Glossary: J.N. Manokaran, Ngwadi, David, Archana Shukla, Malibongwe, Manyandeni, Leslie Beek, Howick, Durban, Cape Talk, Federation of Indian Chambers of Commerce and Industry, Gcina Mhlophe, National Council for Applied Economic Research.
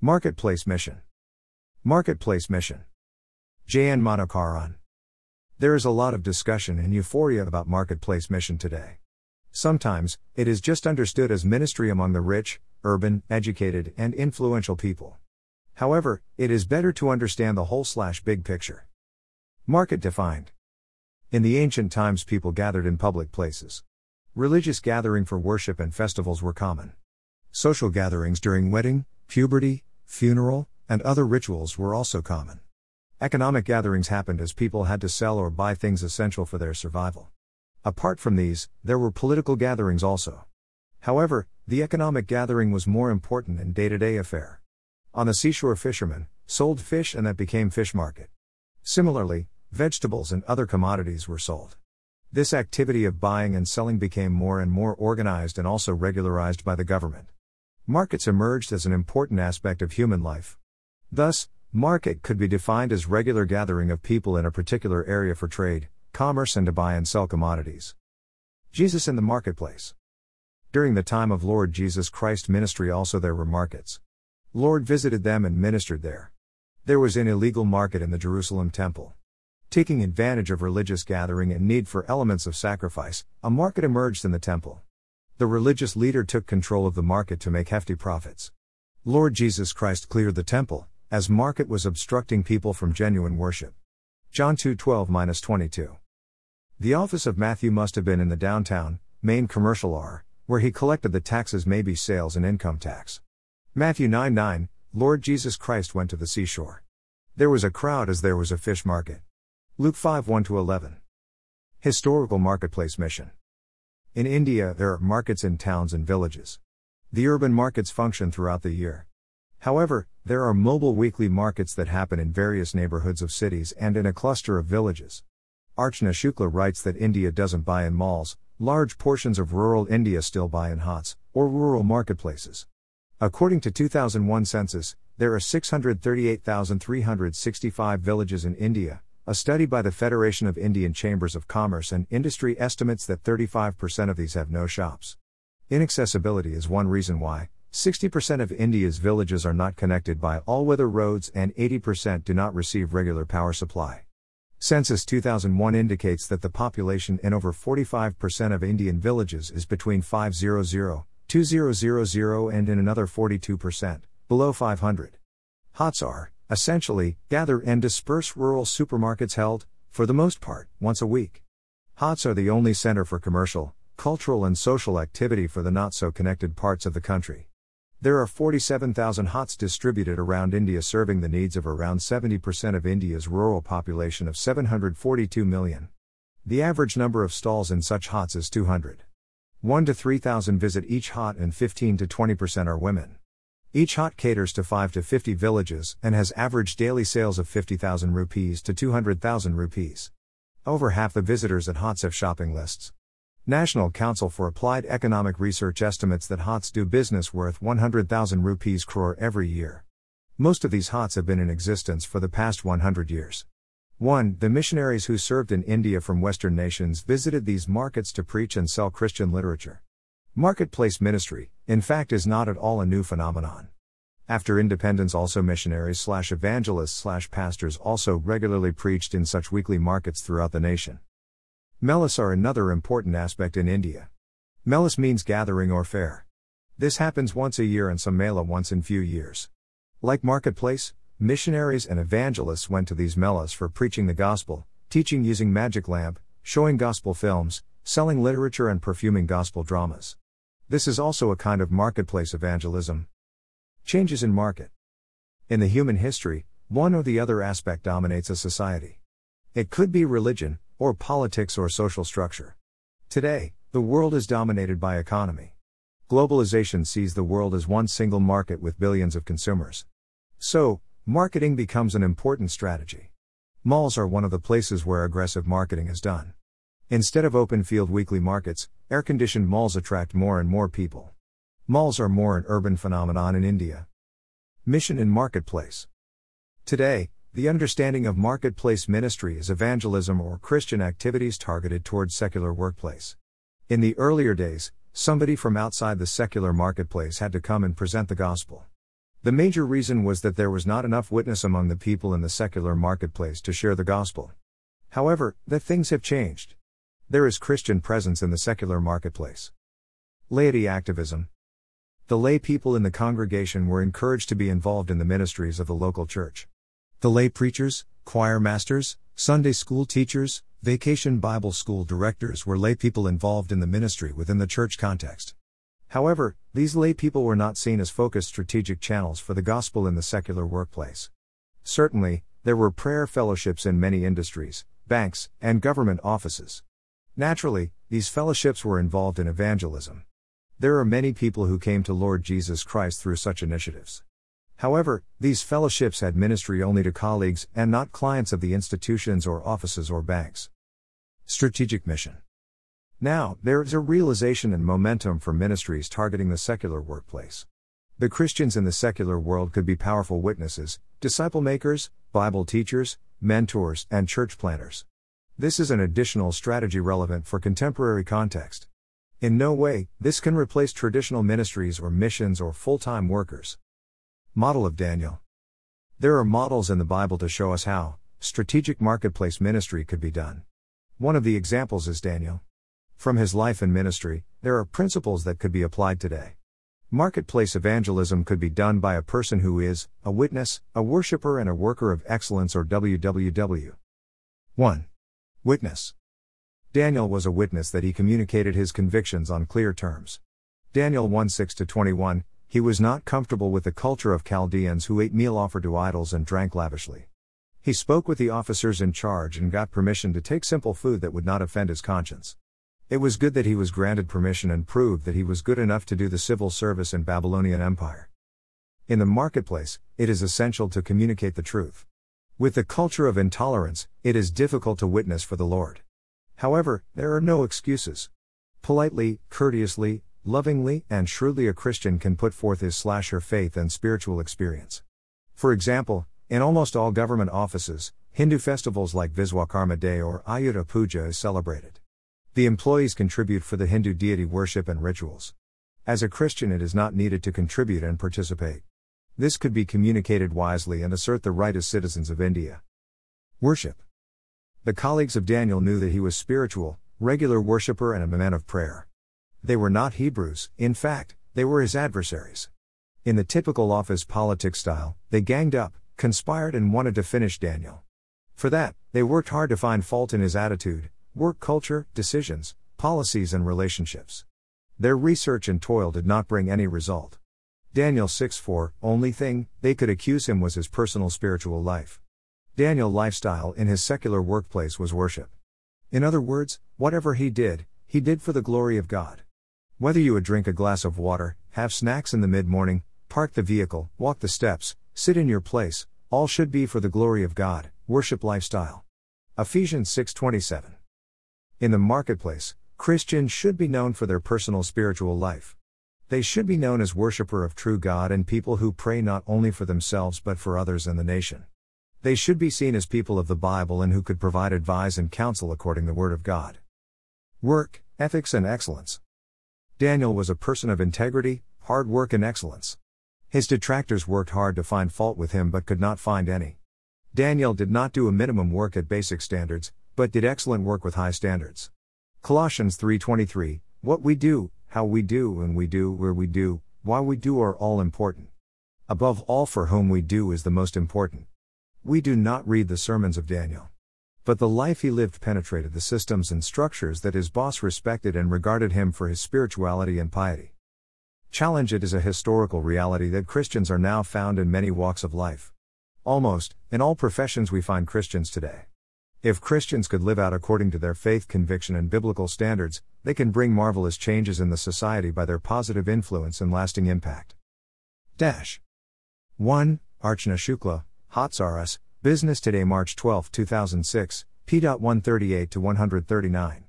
Marketplace Mission. J.N. Manokaran. There is a lot of discussion and euphoria about marketplace mission today. Sometimes, it is just understood as ministry among the rich, urban, educated, and influential people. However, it is better to understand the whole/big picture. Market defined. In the ancient times, people gathered in public places. Religious gathering for worship and festivals were common. Social gatherings during wedding, puberty, funeral, and other rituals were also common. Economic gatherings happened as people had to sell or buy things essential for their survival. Apart from these, there were political gatherings also. However, the economic gathering was more important in day-to-day affair. On the seashore, fishermen sold fish and that became fish market. Similarly, vegetables and other commodities were sold. This activity of buying and selling became more and more organized and also regularized by the government. Markets emerged as an important aspect of human life. Thus, market could be defined as regular gathering of people in a particular area for trade, commerce, and to buy and sell commodities. Jesus in the marketplace. During the time of Lord Jesus Christ's ministry also there were markets. Lord visited them and ministered there. There was an illegal market in the Jerusalem temple. Taking advantage of religious gathering and need for elements of sacrifice, a market emerged in the temple. The religious leader took control of the market to make hefty profits. Lord Jesus Christ cleared the temple, as market was obstructing people from genuine worship. John 2:12-22. The office of Matthew must have been in the downtown, main commercial R, where he collected the taxes, maybe sales and income tax. Matthew 9:9, Lord Jesus Christ went to the seashore. There was a crowd as there was a fish market. Luke 5:1-11. Historical marketplace mission. In India, there are markets in towns and villages. The urban markets function throughout the year. However, there are mobile weekly markets that happen in various neighborhoods of cities and in a cluster of villages. Archana Shukla writes that India doesn't buy in malls, large portions of rural India still buy in HOTS, or rural marketplaces. According to 2001 census, there are 638,365 villages in India. A study by the Federation of Indian Chambers of Commerce and Industry estimates that 35% of these have no shops. Inaccessibility is one reason why 60% of India's villages are not connected by all-weather roads and 80% do not receive regular power supply. Census 2001 indicates that the population in over 45% of Indian villages is between 500–2000 and in another 42%, below 500. HOTS are, essentially, gather and disperse rural supermarkets held, for the most part, once a week. HOTS are the only center for commercial, cultural and social activity for the not-so-connected parts of the country. There are 47,000 HOTS distributed around India serving the needs of around 70% of India's rural population of 742 million. The average number of stalls in such HOTS is 200. 1,000 to 3,000 visit each HOT and 15% to 20% are women. Each HOT caters to 5 to 50 villages and has average daily sales of 50,000 rupees to 200,000 rupees. Over half the visitors at HOTS have shopping lists. National Council for Applied Economic Research estimates that HOTS do business worth 100,000 rupees crore every year. Most of these HOTS have been in existence for the past 100 years. 1. The missionaries who served in India from Western nations visited these markets to preach and sell Christian literature. Marketplace ministry, in fact, is not at all a new phenomenon. After independence also missionaries/evangelists/pastors also regularly preached in such weekly markets throughout the nation. Melas are another important aspect in India. Melas means gathering or fair. This happens once a year and some mela once in few years. Like marketplace, missionaries and evangelists went to these melas for preaching the gospel, teaching using magic lamp, showing gospel films, selling literature and perfuming gospel dramas. This is also a kind of marketplace evangelism. Changes in market. In the human history, one or the other aspect dominates a society. It could be religion, or politics or social structure. Today, the world is dominated by economy. Globalization sees the world as one single market with billions of consumers. So, marketing becomes an important strategy. Malls are one of the places where aggressive marketing is done. Instead of open-field weekly markets, air-conditioned malls attract more and more people. Malls are more an urban phenomenon in India. Mission in marketplace. Today, the understanding of marketplace ministry is evangelism or Christian activities targeted towards secular workplace. In the earlier days, somebody from outside the secular marketplace had to come and present the gospel. The major reason was that there was not enough witness among the people in the secular marketplace to share the gospel. However, that things have changed. There is Christian presence in the secular marketplace. Laity activism. The lay people in the congregation were encouraged to be involved in the ministries of the local church. The lay preachers, choir masters, Sunday school teachers, vacation Bible school directors were lay people involved in the ministry within the church context. However, these lay people were not seen as focused strategic channels for the gospel in the secular workplace. Certainly, there were prayer fellowships in many industries, banks, and government offices. Naturally, these fellowships were involved in evangelism. There are many people who came to Lord Jesus Christ through such initiatives. However, these fellowships had ministry only to colleagues and not clients of the institutions or offices or banks. Strategic mission. Now, there is a realization and momentum for ministries targeting the secular workplace. The Christians in the secular world could be powerful witnesses, disciple makers, Bible teachers, mentors, and church planters. This is an additional strategy relevant for contemporary context. In no way, this can replace traditional ministries or missions or full-time workers. Model of Daniel. There are models in the Bible to show us how strategic marketplace ministry could be done. One of the examples is Daniel. From his life and ministry, there are principles that could be applied today. Marketplace evangelism could be done by a person who is a witness, a worshiper, and a worker of excellence, or WWW. 1. Witness. Daniel was a witness that he communicated his convictions on clear terms. Daniel 1:6-21, he was not comfortable with the culture of Chaldeans who ate meal offered to idols and drank lavishly. He spoke with the officers in charge and got permission to take simple food that would not offend his conscience. It was good that he was granted permission and proved that he was good enough to do the civil service in Babylonian Empire. In the marketplace, it is essential to communicate the truth. With the culture of intolerance, it is difficult to witness for the Lord. However, there are no excuses. Politely, courteously, lovingly, and shrewdly a Christian can put forth his/her faith and spiritual experience. For example, in almost all government offices, Hindu festivals like Viswakarma Day or Ayudha Puja is celebrated. The employees contribute for the Hindu deity worship and rituals. As a Christian, it is not needed to contribute and participate. This could be communicated wisely and assert the right as citizens of India. Worship. The colleagues of Daniel knew that he was spiritual, regular worshipper, and a man of prayer. They were not Hebrews, in fact, they were his adversaries. In the typical office politics style, they ganged up, conspired, and wanted to finish Daniel. For that, they worked hard to find fault in his attitude, work culture, decisions, policies, and relationships. Their research and toil did not bring any result. Daniel 6:4, only thing they could accuse him was his personal spiritual life. Daniel's lifestyle in his secular workplace was worship. In other words, whatever he did for the glory of God. Whether you would drink a glass of water, have snacks in the mid-morning, park the vehicle, walk the steps, sit in your place, all should be for the glory of God, worship lifestyle. Ephesians 6:27. In the marketplace, Christians should be known for their personal spiritual life. They should be known as worshipper of true God and people who pray not only for themselves but for others and the nation. They should be seen as people of the Bible and who could provide advice and counsel according to the Word of God. Work, ethics, and excellence. Daniel was a person of integrity, hard work, and excellence. His detractors worked hard to find fault with him but could not find any. Daniel did not do a minimum work at basic standards, but did excellent work with high standards. Colossians 3:23, what we do, how we do, when we do, where we do, why we do are all important. Above all, for whom we do is the most important. We do not read the sermons of Daniel. But the life he lived penetrated the systems and structures that his boss respected and regarded him for his spirituality and piety. Challenge. It is a historical reality that Christians are now found in many walks of life. Almost, in all professions we find Christians today. If Christians could live out according to their faith conviction and biblical standards, they can bring marvelous changes in the society by their positive influence and lasting impact. 1. Archana Shukla, Hatsarus, Business Today March 12, 2006, p. 138-139.